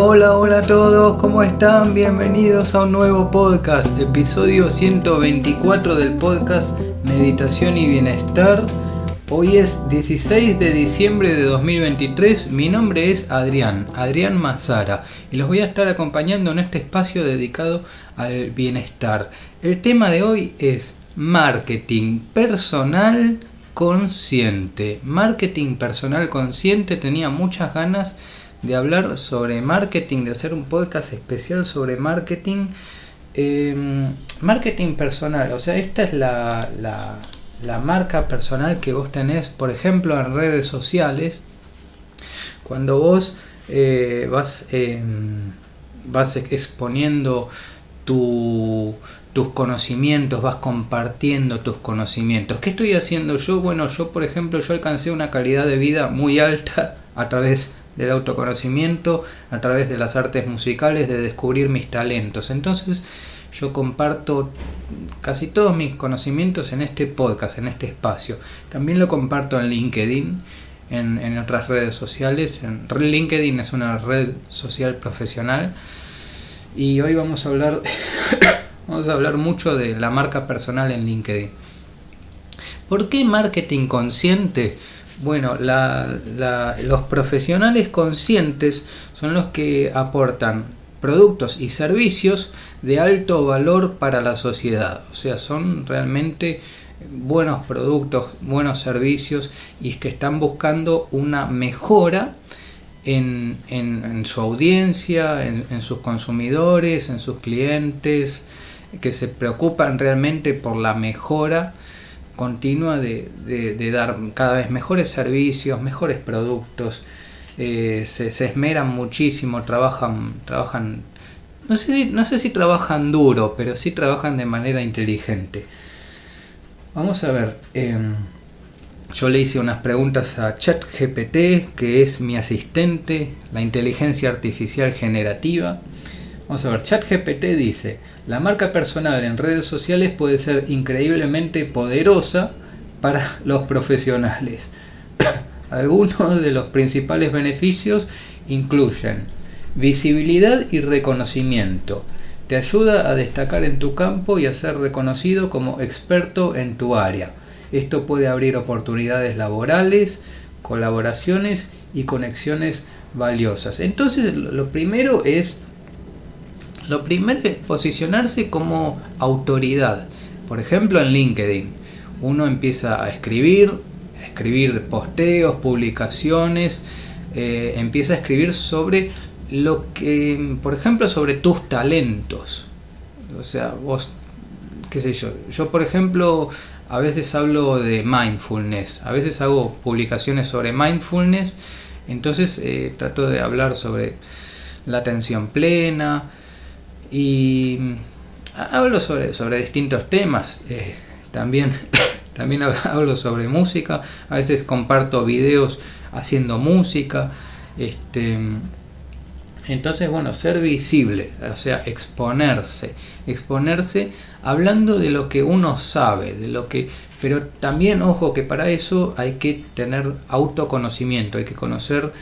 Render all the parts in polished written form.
Hola a todos, ¿cómo están? Bienvenidos a un nuevo podcast, episodio 124 del podcast Meditación y Bienestar. Hoy es 16 de diciembre de 2023, mi nombre es Adrián Mazzara y los voy a estar acompañando en este espacio dedicado al bienestar. El tema de hoy es marketing personal consciente. Marketing personal consciente, tenía muchas ganas de hablar sobre marketing, de hacer un podcast especial sobre marketing. Marketing personal, o sea, esta es la marca personal que vos tenés, por ejemplo, en redes sociales. Cuando vos vas exponiendo tus conocimientos, vas compartiendo tus conocimientos. ¿Qué estoy haciendo yo? Bueno, yo por ejemplo, alcancé una calidad de vida muy alta a través del autoconocimiento, a través de las artes musicales, de descubrir mis talentos. Entonces yo comparto casi todos mis conocimientos en este podcast, en este espacio. También lo comparto en LinkedIn, en otras redes sociales. LinkedIn es una red social profesional y hoy vamos a hablar mucho de la marca personal en LinkedIn. ¿Por qué marketing consciente? Bueno, los profesionales conscientes son los que aportan productos y servicios de alto valor para la sociedad. O sea, son realmente buenos productos, buenos servicios y que están buscando una mejora en su audiencia, en sus consumidores, en sus clientes, que se preocupan realmente por la mejora continua de dar cada vez mejores servicios, mejores productos. Se esmeran muchísimo, trabajan, no sé si trabajan duro, pero sí trabajan de manera inteligente. Vamos a ver, yo le hice unas preguntas a ChatGPT, que es mi asistente, la inteligencia artificial generativa. Vamos a ver, ChatGPT dice: la marca personal en redes sociales puede ser increíblemente poderosa para los profesionales. Algunos de los principales beneficios incluyen visibilidad y reconocimiento. Te ayuda a destacar en tu campo y a ser reconocido como experto en tu área. Esto puede abrir oportunidades laborales, colaboraciones y conexiones valiosas. Entonces, lo primero es posicionarse como autoridad. Por ejemplo, en LinkedIn, uno empieza a escribir posteos, publicaciones, empieza a escribir sobre lo que, por ejemplo, sobre tus talentos. O sea, vos, qué sé yo, por ejemplo, a veces hablo de mindfulness, a veces hago publicaciones sobre mindfulness, entonces trato de hablar sobre la atención plena y hablo sobre distintos temas. También hablo sobre música, a veces comparto videos haciendo música. Entonces, bueno, ser visible, o sea, exponerse hablando de lo que uno sabe, pero también, ojo, que para eso hay que tener autoconocimiento, hay que conocer,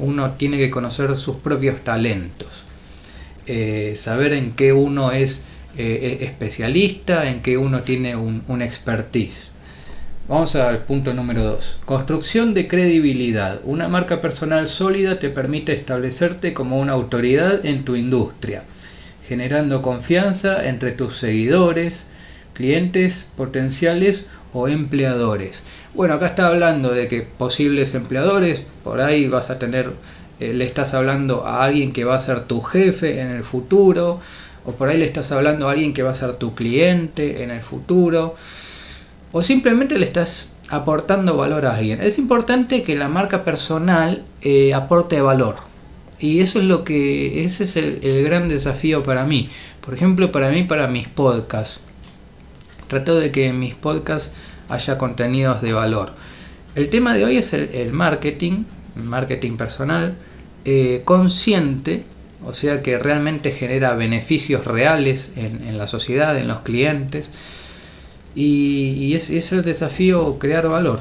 uno tiene que conocer sus propios talentos, saber en qué uno es especialista, en que uno tiene un expertise. Vamos al punto número 2. Construcción de credibilidad. Una marca personal sólida te permite establecerte como una autoridad en tu industria, generando confianza entre tus seguidores, clientes potenciales o empleadores. Bueno, acá está hablando de que posibles empleadores, por ahí vas a tener, le estás hablando a alguien que va a ser tu jefe en el futuro, o por ahí le estás hablando a alguien que va a ser tu cliente en el futuro, o simplemente le estás aportando valor a alguien. Es importante que la marca personal aporte valor, y eso es ese es el gran desafío para mí. Por ejemplo, para mis podcasts, trato de que en mis podcasts haya contenidos de valor. El tema de hoy es el marketing personal consciente. O sea, que realmente genera beneficios reales en la sociedad, en los clientes. Y es el desafío crear valor.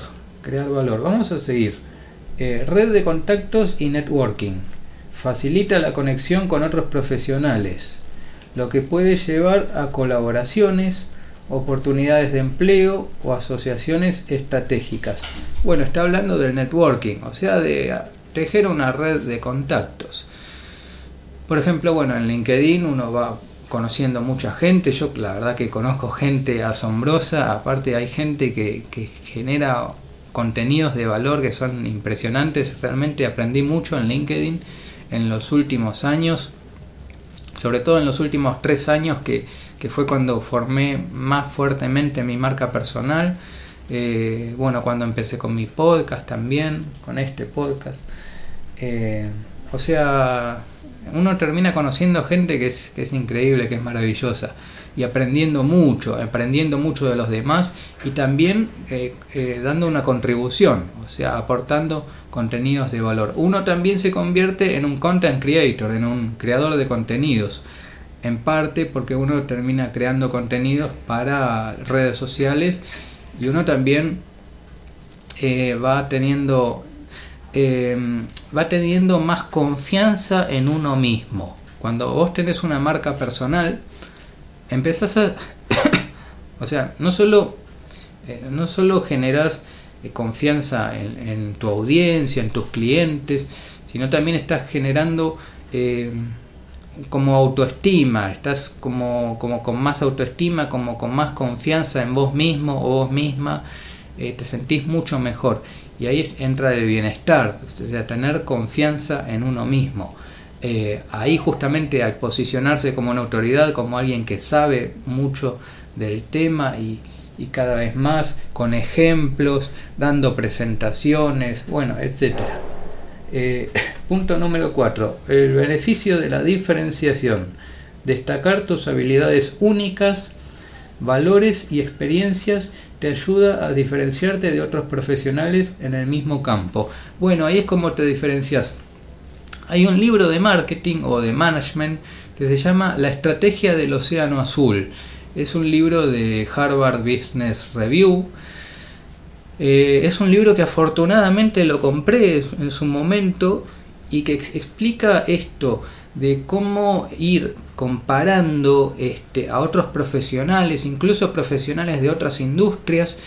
Vamos a seguir. Red de contactos y networking. Facilita la conexión con otros profesionales, lo que puede llevar a colaboraciones, oportunidades de empleo o asociaciones estratégicas. Bueno, está hablando del networking, o sea, de tejer una red de contactos. Por ejemplo, bueno, en LinkedIn uno va conociendo mucha gente. Yo la verdad que conozco gente asombrosa. Aparte hay gente que genera contenidos de valor que son impresionantes. Realmente aprendí mucho en LinkedIn en los últimos años, sobre todo en los últimos 3 años que fue cuando formé más fuertemente mi marca personal. Bueno, cuando empecé con mi podcast también, con este podcast. O sea, uno termina conociendo gente que es increíble, que es maravillosa, y aprendiendo mucho de los demás, y también dando una contribución, o sea, aportando contenidos de valor. Uno también se convierte en un content creator, en un creador de contenidos, en parte porque uno termina creando contenidos para redes sociales, y uno también va teniendo más confianza en uno mismo. Cuando vos tenés una marca personal, empezás a o sea, no solo generás confianza en tu audiencia, en tus clientes, sino también estás generando como autoestima. Estás como con más autoestima, como con más confianza en vos mismo o vos misma. Te sentís mucho mejor, y ahí entra el bienestar, o sea, tener confianza en uno mismo. Ahí justamente, al posicionarse como una autoridad, como alguien que sabe mucho del tema, y cada vez más con ejemplos, dando presentaciones, bueno, etcétera. Punto número 4, el beneficio de la diferenciación: destacar tus habilidades únicas, valores y experiencias te ayuda a diferenciarte de otros profesionales en el mismo campo. Bueno, ahí es como te diferencias. Hay un libro de marketing o de management que se llama La estrategia del océano azul. Es un libro de Harvard Business Review. Es un libro que afortunadamente lo compré en su momento, y que explica esto de cómo ir comparando a otros profesionales, incluso profesionales de otras industrias,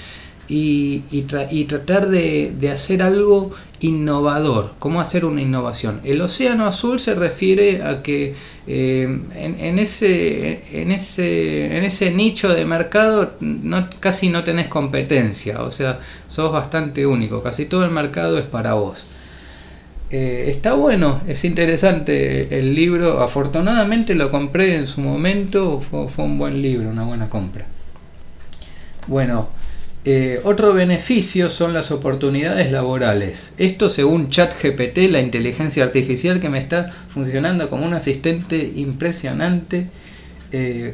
y tratar de hacer algo innovador. ¿Cómo hacer una innovación? El océano azul se refiere a que en ese nicho de mercado casi no tenés competencia, o sea, sos bastante único, casi todo el mercado es para vos. Está bueno, es interesante el libro. Afortunadamente lo compré en su momento, fue un buen libro, una buena compra. Bueno, otro beneficio son las oportunidades laborales. Esto según ChatGPT, la inteligencia artificial que me está funcionando como un asistente impresionante.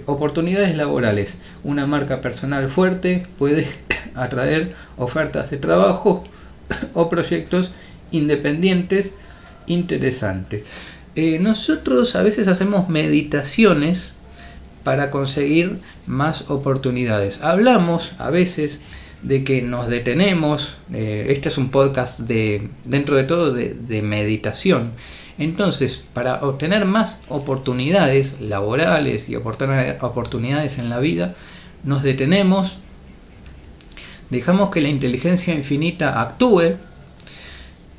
Oportunidades laborales: una marca personal fuerte puede atraer ofertas de trabajo o proyectos independientes interesantes. Nosotros a veces hacemos meditaciones para conseguir más oportunidades. Hablamos a veces de que nos detenemos. Este es un podcast dentro de todo de meditación. Entonces, para obtener más oportunidades laborales y oportunidades en la vida, nos detenemos, dejamos que la inteligencia infinita actúe.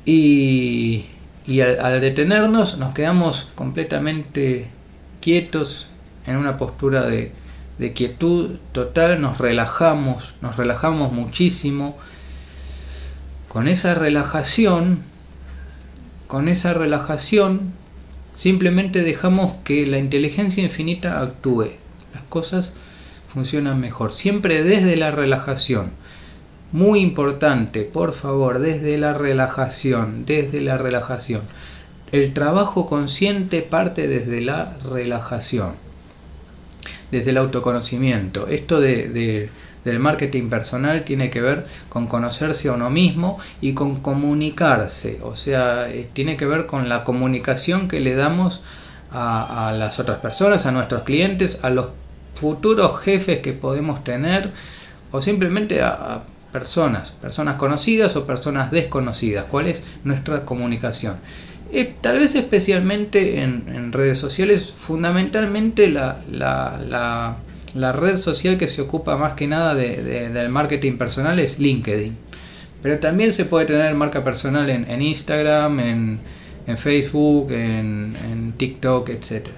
Y al detenernos, nos quedamos completamente quietos, en una postura de quietud total. Nos relajamos muchísimo. Con esa relajación, simplemente dejamos que la inteligencia infinita actúe. Las cosas funcionan mejor, siempre desde la relajación. Muy importante, por favor, desde la relajación. El trabajo consciente parte desde la relajación, desde el autoconocimiento. Esto del marketing personal tiene que ver con conocerse a uno mismo y con comunicarse. O sea, tiene que ver con la comunicación que le damos a las otras personas, a nuestros clientes, a los futuros jefes que podemos tener, o simplemente a personas conocidas o personas desconocidas. ¿Cuál es nuestra comunicación? Tal vez especialmente en redes sociales, fundamentalmente la red social que se ocupa más que nada del marketing personal es LinkedIn. Pero también se puede tener marca personal en Instagram, en Facebook, en TikTok, etc.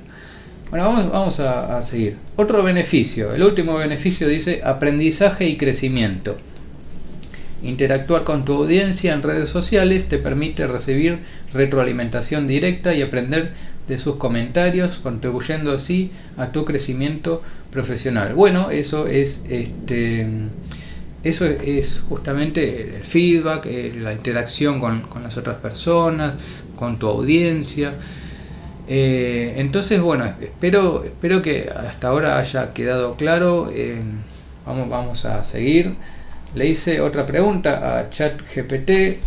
Bueno, vamos a seguir. Otro beneficio, el último beneficio dice aprendizaje y crecimiento. Interactuar con tu audiencia en redes sociales te permite recibir retroalimentación directa y aprender de sus comentarios, contribuyendo así a tu crecimiento profesional. Bueno, eso es justamente el feedback, la interacción con las otras personas, con tu audiencia. Entonces, bueno, espero que hasta ahora haya quedado claro. Vamos a seguir. Le hice otra pregunta a ChatGPT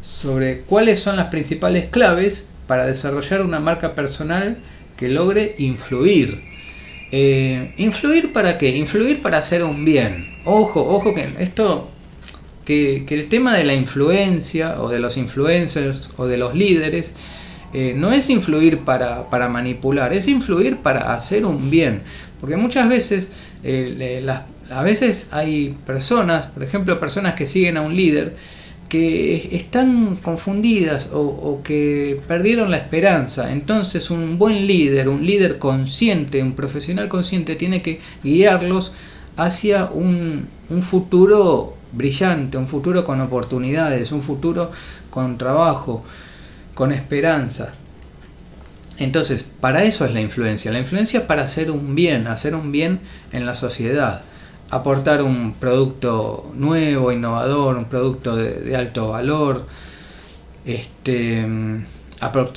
sobre cuáles son las principales claves para desarrollar una marca personal que logre influir. ¿Influir para qué? Influir para hacer un bien. Ojo que esto, que el tema de la influencia o de los influencers o de los líderes no es influir para manipular, es influir para hacer un bien. Porque muchas veces a veces hay personas, por ejemplo, personas que siguen a un líder que están confundidas o que perdieron la esperanza. Entonces un buen líder, un líder consciente, un profesional consciente tiene que guiarlos hacia un futuro brillante, un futuro con oportunidades, un futuro con trabajo, con esperanza. Entonces, para eso es la influencia para hacer un bien en la sociedad, aportar un producto nuevo, innovador, un producto de alto valor,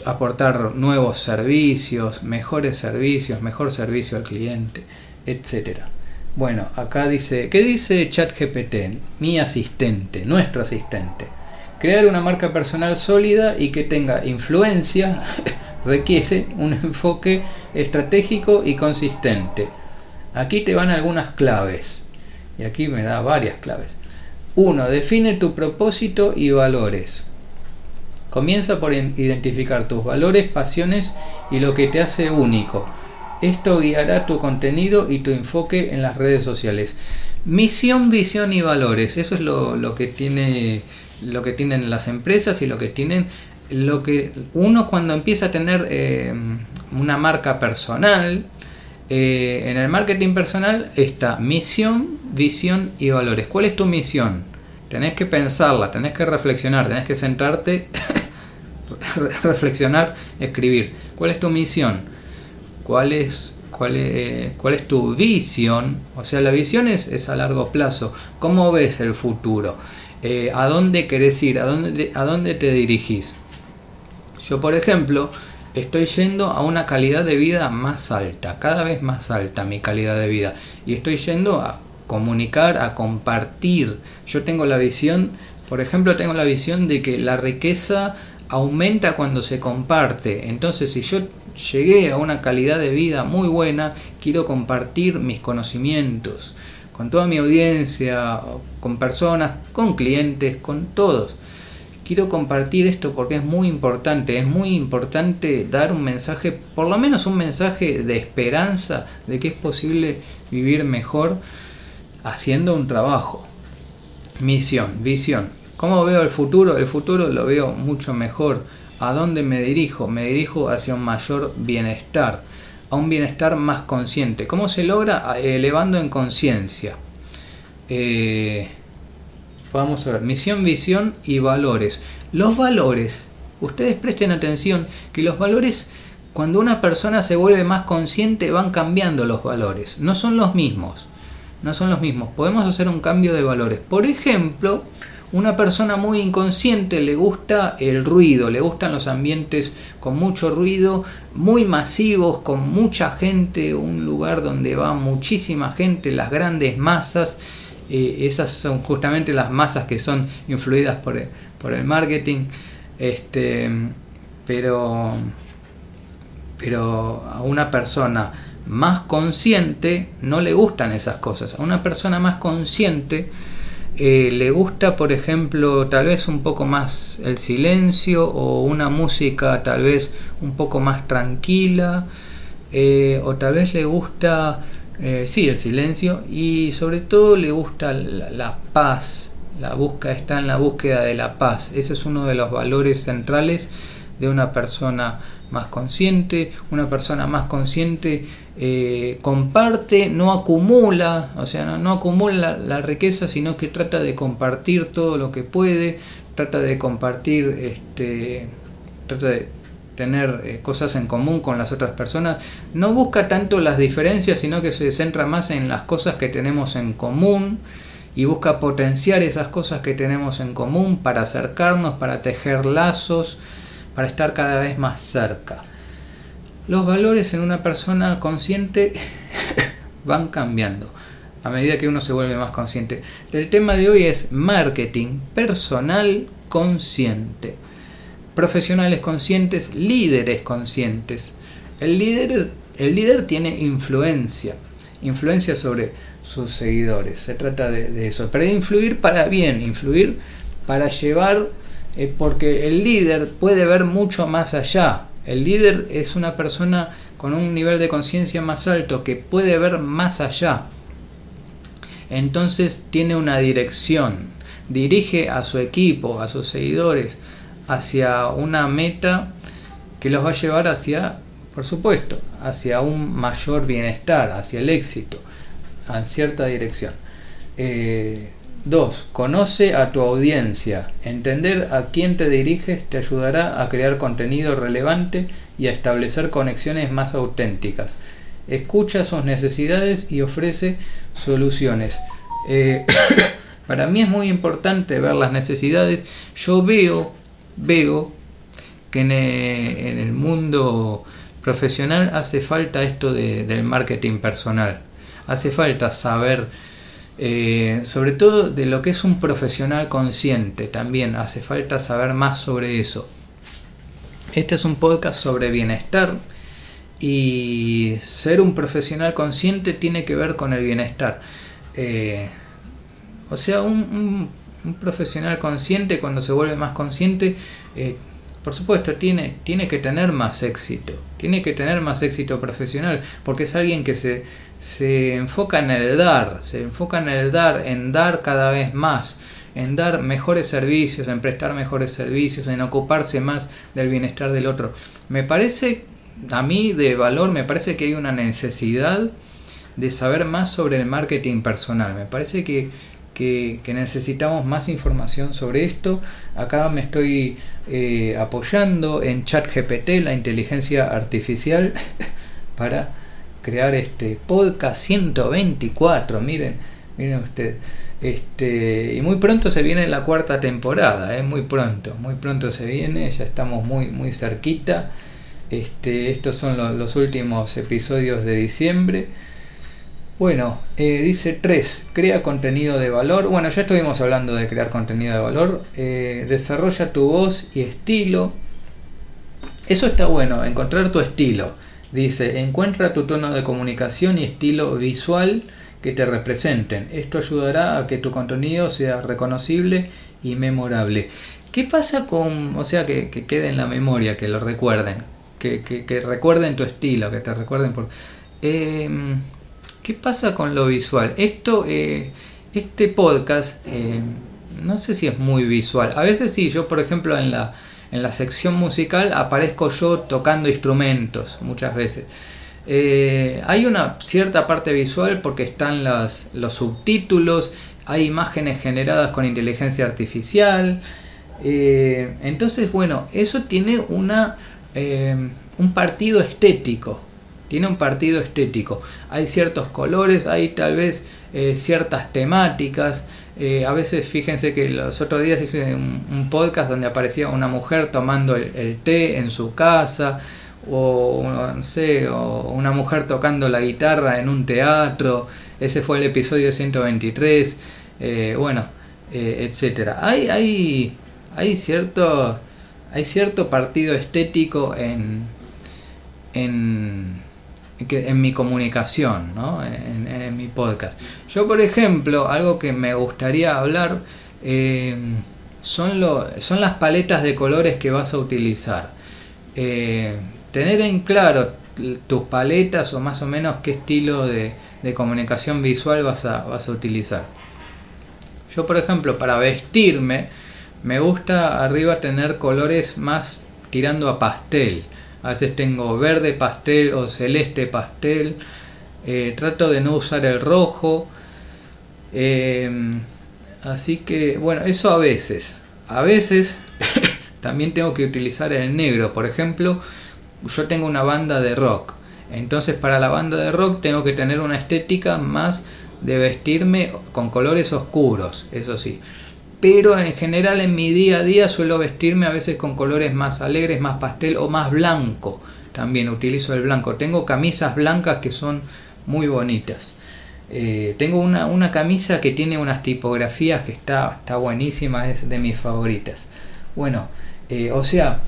aportar nuevos servicios, mejores servicios, mejor servicio al cliente, etcétera. Bueno, acá dice, ¿qué dice ChatGPT? Mi asistente, nuestro asistente. Crear una marca personal sólida y que tenga influencia requiere un enfoque estratégico y consistente. Aquí te van algunas claves. Y aquí me da varias claves. 1. Define tu propósito y valores. Comienza por identificar tus valores, pasiones y lo que te hace único. Esto guiará tu contenido y tu enfoque en las redes sociales. Misión, visión y valores. Eso es lo que tienen las empresas y lo que tienen... Lo que uno cuando empieza a tener una marca personal... en el marketing personal está misión, visión y valores. ¿Cuál es tu misión? Tenés que pensarla, tenés que reflexionar, tenés que sentarte, reflexionar, escribir. ¿Cuál es tu misión? ¿Cuál es tu visión? O sea, la visión es a largo plazo. ¿Cómo ves el futuro? ¿A dónde querés ir? ¿A dónde te dirigís? Yo, por ejemplo... Estoy yendo a una calidad de vida más alta, cada vez más alta mi calidad de vida. Y estoy yendo a comunicar, a compartir. Yo tengo la visión, por ejemplo, tengo la visión de que la riqueza aumenta cuando se comparte. Entonces, si yo llegué a una calidad de vida muy buena, quiero compartir mis conocimientos con toda mi audiencia, con personas, con clientes, con todos. Quiero compartir esto porque es muy importante dar un mensaje, por lo menos un mensaje de esperanza de que es posible vivir mejor haciendo un trabajo. Misión, visión. ¿Cómo veo el futuro? El futuro lo veo mucho mejor. ¿A dónde me dirijo? Me dirijo hacia un mayor bienestar, a un bienestar más consciente. ¿Cómo se logra? Elevando en conciencia. Vamos a ver, misión, visión y valores. Los valores, ustedes presten atención que los valores, cuando una persona se vuelve más consciente, van cambiando los valores. No son los mismos. Podemos hacer un cambio de valores. Por ejemplo, una persona muy inconsciente le gusta el ruido, le gustan los ambientes con mucho ruido, muy masivos, con mucha gente, un lugar donde va muchísima gente, las grandes masas. Esas son justamente las masas que son influidas por el marketing, pero a una persona más consciente no le gustan esas cosas. A una persona más consciente le gusta, por ejemplo, tal vez un poco más el silencio o una música tal vez un poco más tranquila, o tal vez le gusta, sí, el silencio, y sobre todo le gusta la paz, la búsqueda, está en la búsqueda de la paz. Ese es uno de los valores centrales de una persona más consciente. Una persona más consciente comparte, no acumula, o sea, no acumula la riqueza, sino que trata de compartir todo lo que puede, trata de compartir, trata de tener cosas en común con las otras personas, no busca tanto las diferencias, sino que se centra más en las cosas que tenemos en común y busca potenciar esas cosas que tenemos en común para acercarnos, para tejer lazos, para estar cada vez más cerca. Los valores en una persona consciente van cambiando a medida que uno se vuelve más consciente. El tema de hoy es marketing personal consciente. Profesionales conscientes, líderes conscientes. El líder tiene influencia sobre sus seguidores. Se trata de eso, pero de influir para bien, influir para llevar, porque el líder puede ver mucho más allá. El líder es una persona con un nivel de conciencia más alto que puede ver más allá. Entonces tiene una dirección, dirige a su equipo, a sus seguidores, hacia una meta que los va a llevar hacia, por supuesto, hacia un mayor bienestar, hacia el éxito, en cierta dirección. 2. Conoce a tu audiencia. Entender a quién te diriges te ayudará a crear contenido relevante y a establecer conexiones más auténticas. Escucha sus necesidades y ofrece soluciones. Para mí es muy importante ver las necesidades. Yo veo que en el mundo profesional hace falta esto del marketing personal. Hace falta saber, sobre todo de lo que es un profesional consciente, también hace falta saber más sobre eso. Este es un podcast sobre bienestar y ser un profesional consciente tiene que ver con el bienestar. O sea, un profesional consciente, cuando se vuelve más consciente, por supuesto tiene que tener más éxito, tiene que tener más éxito profesional, porque es alguien que se enfoca en el dar, en dar cada vez más, en dar mejores servicios, en prestar mejores servicios, en ocuparse más del bienestar del otro. Me parece, a mí de valor, me parece que hay una necesidad de saber más sobre el marketing personal. Me parece que necesitamos más información sobre esto. Acá me estoy apoyando en ChatGPT, la inteligencia artificial, para crear este podcast 124, miren ustedes, y muy pronto se viene la cuarta temporada, muy pronto se viene, ya estamos muy cerquita. Estos son los últimos episodios de diciembre. Bueno, dice 3, crea contenido de valor. Bueno, ya estuvimos hablando de crear contenido de valor. Desarrolla tu voz y estilo. Eso está bueno, encontrar tu estilo. Dice, encuentra tu tono de comunicación y estilo visual que te representen. Esto ayudará a que tu contenido sea reconocible y memorable. ¿Qué pasa con, o sea, que quede en la memoria, que lo recuerden, que recuerden tu estilo, que te recuerden por... ¿qué pasa con lo visual? Esto, este podcast, no sé si es muy visual. A veces sí, yo por ejemplo en la sección musical aparezco yo tocando instrumentos muchas veces. Hay una cierta parte visual porque están los subtítulos, hay imágenes generadas con inteligencia artificial. Entonces, bueno, eso tiene un partido estético. Hay ciertos colores, hay tal vez ciertas temáticas. A veces, fíjense que los otros días hice un podcast donde aparecía una mujer tomando el té en su casa, o no sé, o una mujer tocando la guitarra en un teatro. Ese fue el episodio 123. Etcétera. Hay cierto partido estético en en mi comunicación, ¿no? En mi podcast. Yo, por ejemplo, algo que me gustaría hablar son las paletas de colores que vas a utilizar. Tener en claro tus paletas o más o menos qué estilo de comunicación visual vas a utilizar. Yo, por ejemplo, para vestirme, me gusta arriba tener colores más tirando a pastel. A veces tengo verde pastel o celeste pastel. Trato de no usar el rojo. Así que, bueno, eso a veces. A veces también tengo que utilizar el negro. Por ejemplo, yo tengo una banda de rock. Entonces, para la banda de rock tengo que tener una estética más de vestirme con colores oscuros, eso sí. Pero en general en mi día a día suelo vestirme a veces con colores más alegres, más pastel o más blanco. También utilizo el blanco. Tengo camisas blancas que son muy bonitas. Tengo una camisa que tiene unas tipografías que está buenísima, es de mis favoritas. Bueno, o sea,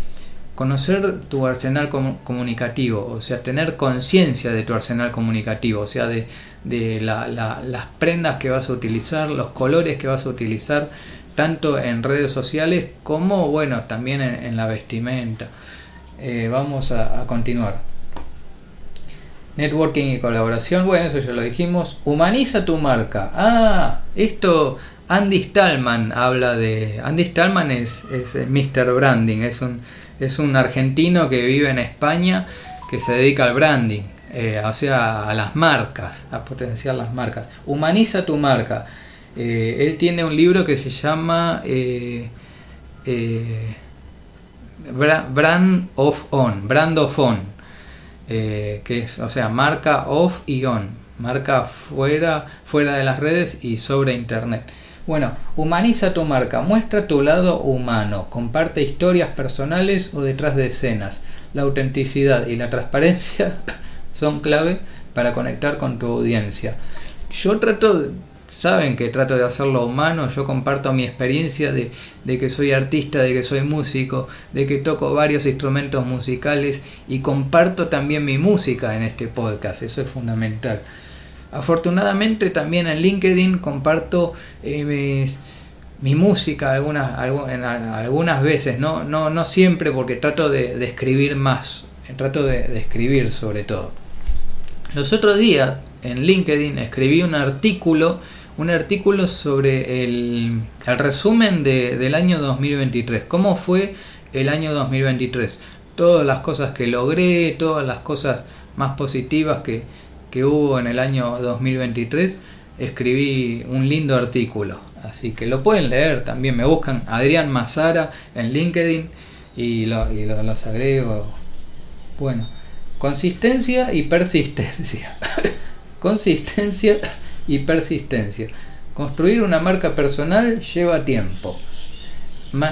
conocer tu arsenal comunicativo, o sea, tener conciencia de tu arsenal comunicativo, o sea, de las prendas que vas a utilizar, los colores que vas a utilizar, tanto en redes sociales como, bueno, también en la vestimenta. Vamos a continuar. Networking y colaboración, bueno, eso ya lo dijimos. Humaniza tu marca. Esto Andy Stalman habla de... Andy Stalman es Mr. Branding, es un argentino que vive en España que se dedica al branding, o sea, a las marcas, a potenciar las marcas. Humaniza tu marca. Él tiene un libro que se llama Brand of On, que es, o sea, marca off y on, marca fuera de las redes y sobre internet. Bueno, humaniza tu marca, muestra tu lado humano, comparte historias personales o detrás de escenas. La autenticidad y la transparencia son clave para conectar con tu audiencia. Yo trato de hacerlo humano, yo comparto mi experiencia de que soy artista, de que soy músico, de que toco varios instrumentos musicales y comparto también mi música en este podcast, eso es fundamental. Afortunadamente también en LinkedIn comparto mi música algunas veces, no siempre, porque trato de escribir más, trato de escribir sobre todo. Los otros días en LinkedIn escribí un artículo sobre el resumen del año 2023, cómo fue el año 2023, todas las cosas que logré, todas las cosas más positivas que hubo en el año 2023, escribí un lindo artículo, así que lo pueden leer también, me buscan Adrián Mazzara en LinkedIn y los agrego. Bueno, consistencia y persistencia. Consistencia y persistencia. Construir una marca personal lleva tiempo.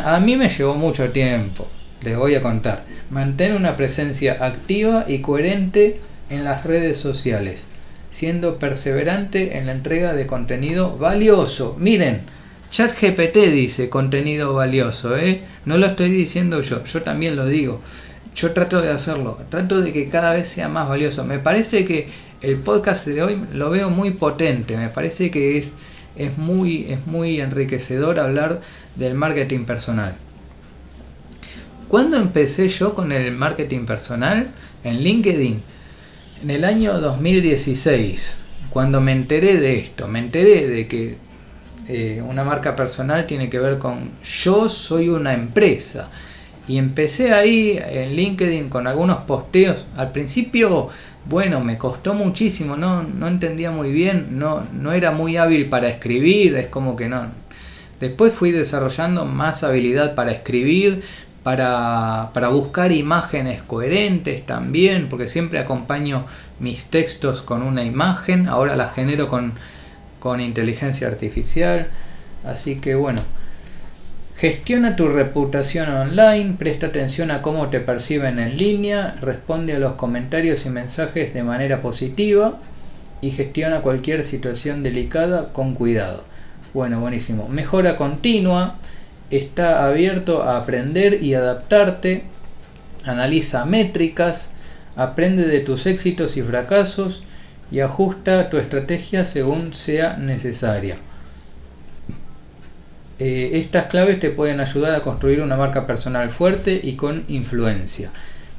A mí me llevó mucho tiempo, les voy a contar. Mantén una presencia activa y coherente en las redes sociales, siendo perseverante en la entrega de contenido valioso. Miren, ChatGPT dice contenido valioso, no lo estoy diciendo yo también lo digo. Yo trato de hacerlo, trato de que cada vez sea más valioso. Me parece que el podcast de hoy lo veo muy potente, me parece que es muy enriquecedor hablar del marketing personal. ¿Cuándo empecé yo con el marketing personal? En LinkedIn. En el año 2016, cuando me enteré de esto, me enteré de que una marca personal tiene que ver con yo soy una empresa. Y empecé ahí en LinkedIn con algunos posteos. Al principio, bueno, me costó muchísimo, no entendía muy bien, no era muy hábil para escribir, es como que no. Después fui desarrollando más habilidad para escribir, para buscar imágenes coherentes también, porque siempre acompaño mis textos con una imagen, ahora la genero con inteligencia artificial, así que bueno. Gestiona tu reputación online, presta atención a cómo te perciben en línea, responde a los comentarios y mensajes de manera positiva y gestiona cualquier situación delicada con cuidado. Bueno, buenísimo. Mejora continua. Está abierto a aprender y adaptarte, analiza métricas, Aprende de tus éxitos y fracasos y ajusta tu estrategia según sea necesaria. Estas claves te pueden ayudar a construir una marca personal fuerte y con influencia.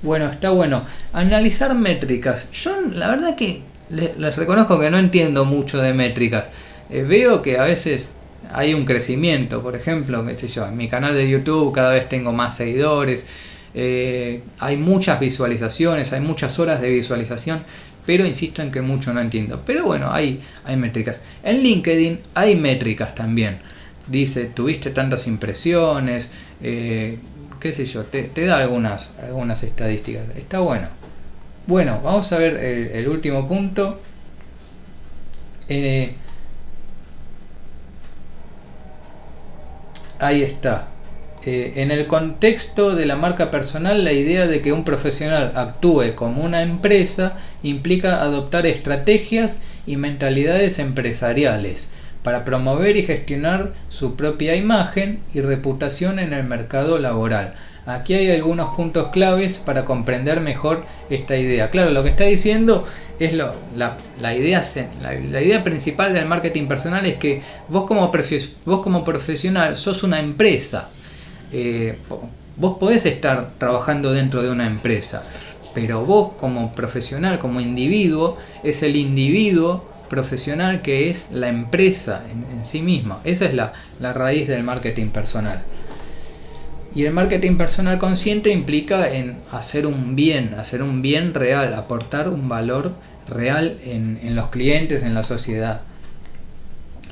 Bueno, está bueno. Analizar métricas. Yo la verdad que les reconozco que no entiendo mucho de métricas. Veo que a veces hay un crecimiento, por ejemplo, qué sé yo, en mi canal de YouTube cada vez tengo más seguidores, hay muchas visualizaciones, hay muchas horas de visualización, pero insisto en que mucho no entiendo. Pero bueno, hay métricas. En LinkedIn hay métricas también. Dice, tuviste tantas impresiones, qué sé yo, te da algunas estadísticas. Está bueno. Bueno, vamos a ver el último punto. Ahí está. En el contexto de la marca personal, la idea de que un profesional actúe como una empresa implica adoptar estrategias y mentalidades empresariales para promover y gestionar su propia imagen y reputación en el mercado laboral. Aquí hay algunos puntos claves para comprender mejor esta idea. Claro, lo que está diciendo es la idea principal del marketing personal es que vos como profesional sos una empresa. Vos podés estar trabajando dentro de una empresa, pero vos como profesional, como individuo, es el individuo profesional que es la empresa en sí misma. Esa es la raíz del marketing personal. Y el marketing personal consciente implica en hacer un bien real, aportar un valor real en los clientes, en la sociedad.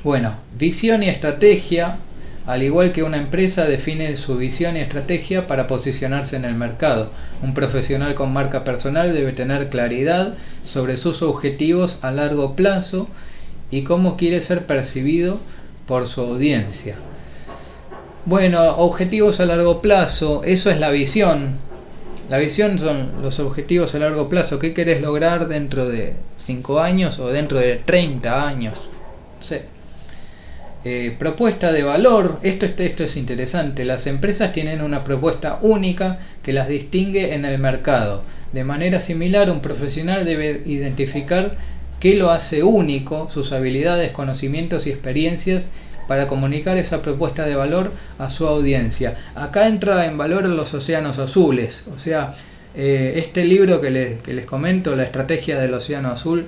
Bueno, visión y estrategia. Al igual que una empresa define su visión y estrategia para posicionarse en el mercado, un profesional con marca personal debe tener claridad sobre sus objetivos a largo plazo y cómo quiere ser percibido por su audiencia. Bueno, objetivos a largo plazo, eso es la visión. La visión son los objetivos a largo plazo. ¿Qué querés lograr dentro de 5 años o dentro de 30 años? Sí. Propuesta de valor, esto es interesante. Las empresas tienen una propuesta única que las distingue en el mercado. De manera similar, un profesional debe identificar qué lo hace único, sus habilidades, conocimientos y experiencias para comunicar esa propuesta de valor a su audiencia. Acá entra en valor los océanos azules, o sea, este libro que les comento, La estrategia del océano azul,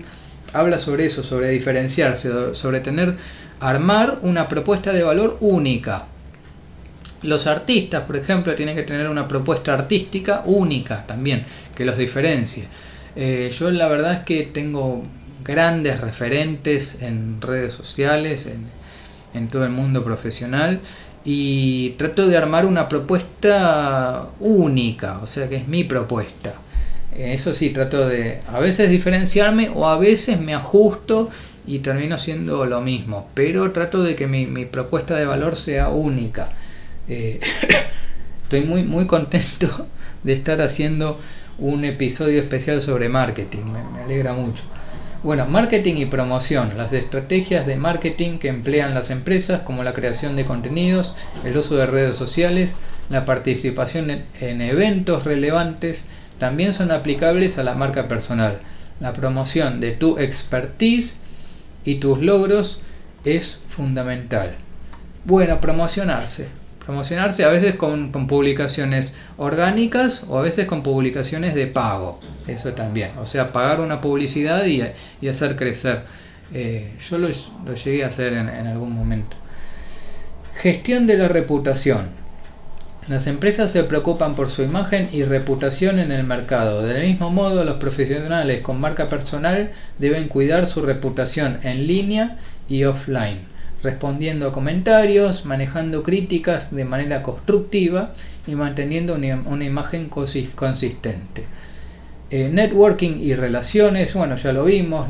habla sobre eso, sobre diferenciarse, sobre armar una propuesta de valor única. Los artistas, por ejemplo, tienen que tener una propuesta artística única también, que los diferencie. Yo la verdad es que tengo grandes referentes en redes sociales, en todo el mundo profesional, y trato de armar una propuesta única, o sea que es mi propuesta. Eso sí, trato de a veces diferenciarme o a veces me ajusto y termino siendo lo mismo, pero trato de que mi propuesta de valor sea única. Estoy muy, muy contento de estar haciendo un episodio especial sobre marketing, me alegra mucho. Bueno, marketing y promoción, las estrategias de marketing que emplean las empresas, como la creación de contenidos, el uso de redes sociales, la participación en eventos relevantes, también son aplicables a la marca personal. La promoción de tu expertise y tus logros es fundamental. Bueno, promocionarse a veces con publicaciones orgánicas o a veces con publicaciones de pago, eso también, o sea, pagar una publicidad y hacer crecer. Yo lo llegué a hacer en algún momento. Gestión de la reputación. Las empresas se preocupan por su imagen y reputación en el mercado. Del mismo modo, los profesionales con marca personal deben cuidar su reputación en línea y offline, respondiendo a comentarios, manejando críticas de manera constructiva y manteniendo una imagen consistente. Networking y relaciones, bueno, ya lo vimos,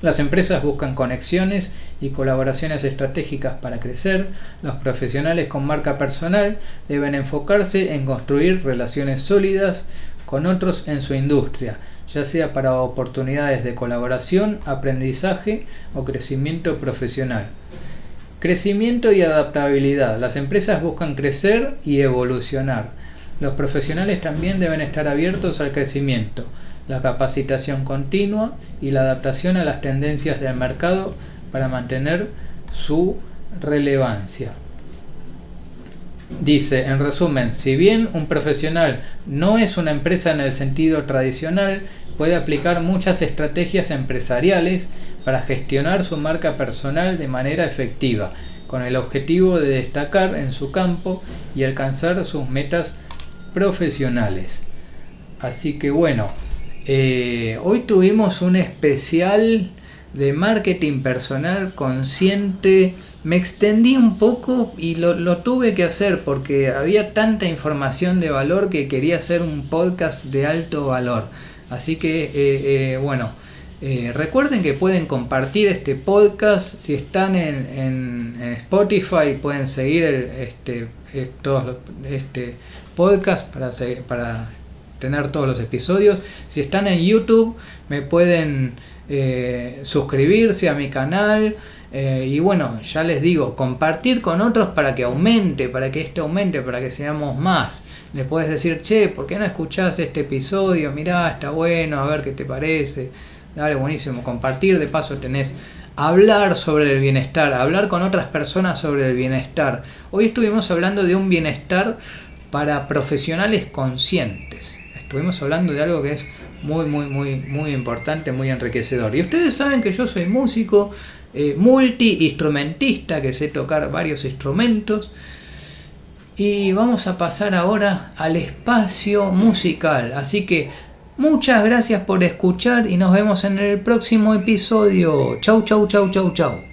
las empresas buscan conexiones y colaboraciones estratégicas para crecer. Los profesionales con marca personal deben enfocarse en construir relaciones sólidas con otros en su industria, ya sea para oportunidades de colaboración, aprendizaje o crecimiento profesional. Crecimiento y adaptabilidad. Las empresas buscan crecer y evolucionar. Los profesionales también deben estar abiertos al crecimiento, la capacitación continua y la adaptación a las tendencias del mercado para mantener su relevancia. Dice, en resumen, si bien un profesional no es una empresa en el sentido tradicional, puede aplicar muchas estrategias empresariales para gestionar su marca personal de manera efectiva, con el objetivo de destacar en su campo y alcanzar sus metas profesionales. Así que bueno, hoy tuvimos un especial de marketing personal consciente. Me extendí un poco y lo tuve que hacer porque había tanta información de valor que quería hacer un podcast de alto valor. Así que recuerden que pueden compartir este podcast. Si están en Spotify, pueden seguir todo este podcast para tener todos los episodios. Si están en YouTube, me pueden suscribirse a mi canal. Y bueno, ya les digo, compartir con otros para que aumente, para que esto aumente, para que seamos más. Les puedes decir, che, ¿por qué no escuchás este episodio? Mirá, está bueno, a ver qué te parece. Dale, buenísimo. Compartir, de paso tenés hablar sobre el bienestar, hablar con otras personas sobre el bienestar. Hoy estuvimos hablando de un bienestar para profesionales conscientes. Estuvimos hablando de algo que es muy, muy, muy, muy importante, muy enriquecedor. Y ustedes saben que yo soy músico, multi-instrumentista, que sé tocar varios instrumentos. Y vamos a pasar ahora al espacio musical. Así que muchas gracias por escuchar y nos vemos en el próximo episodio. Chau, chau, chau, chau, chau.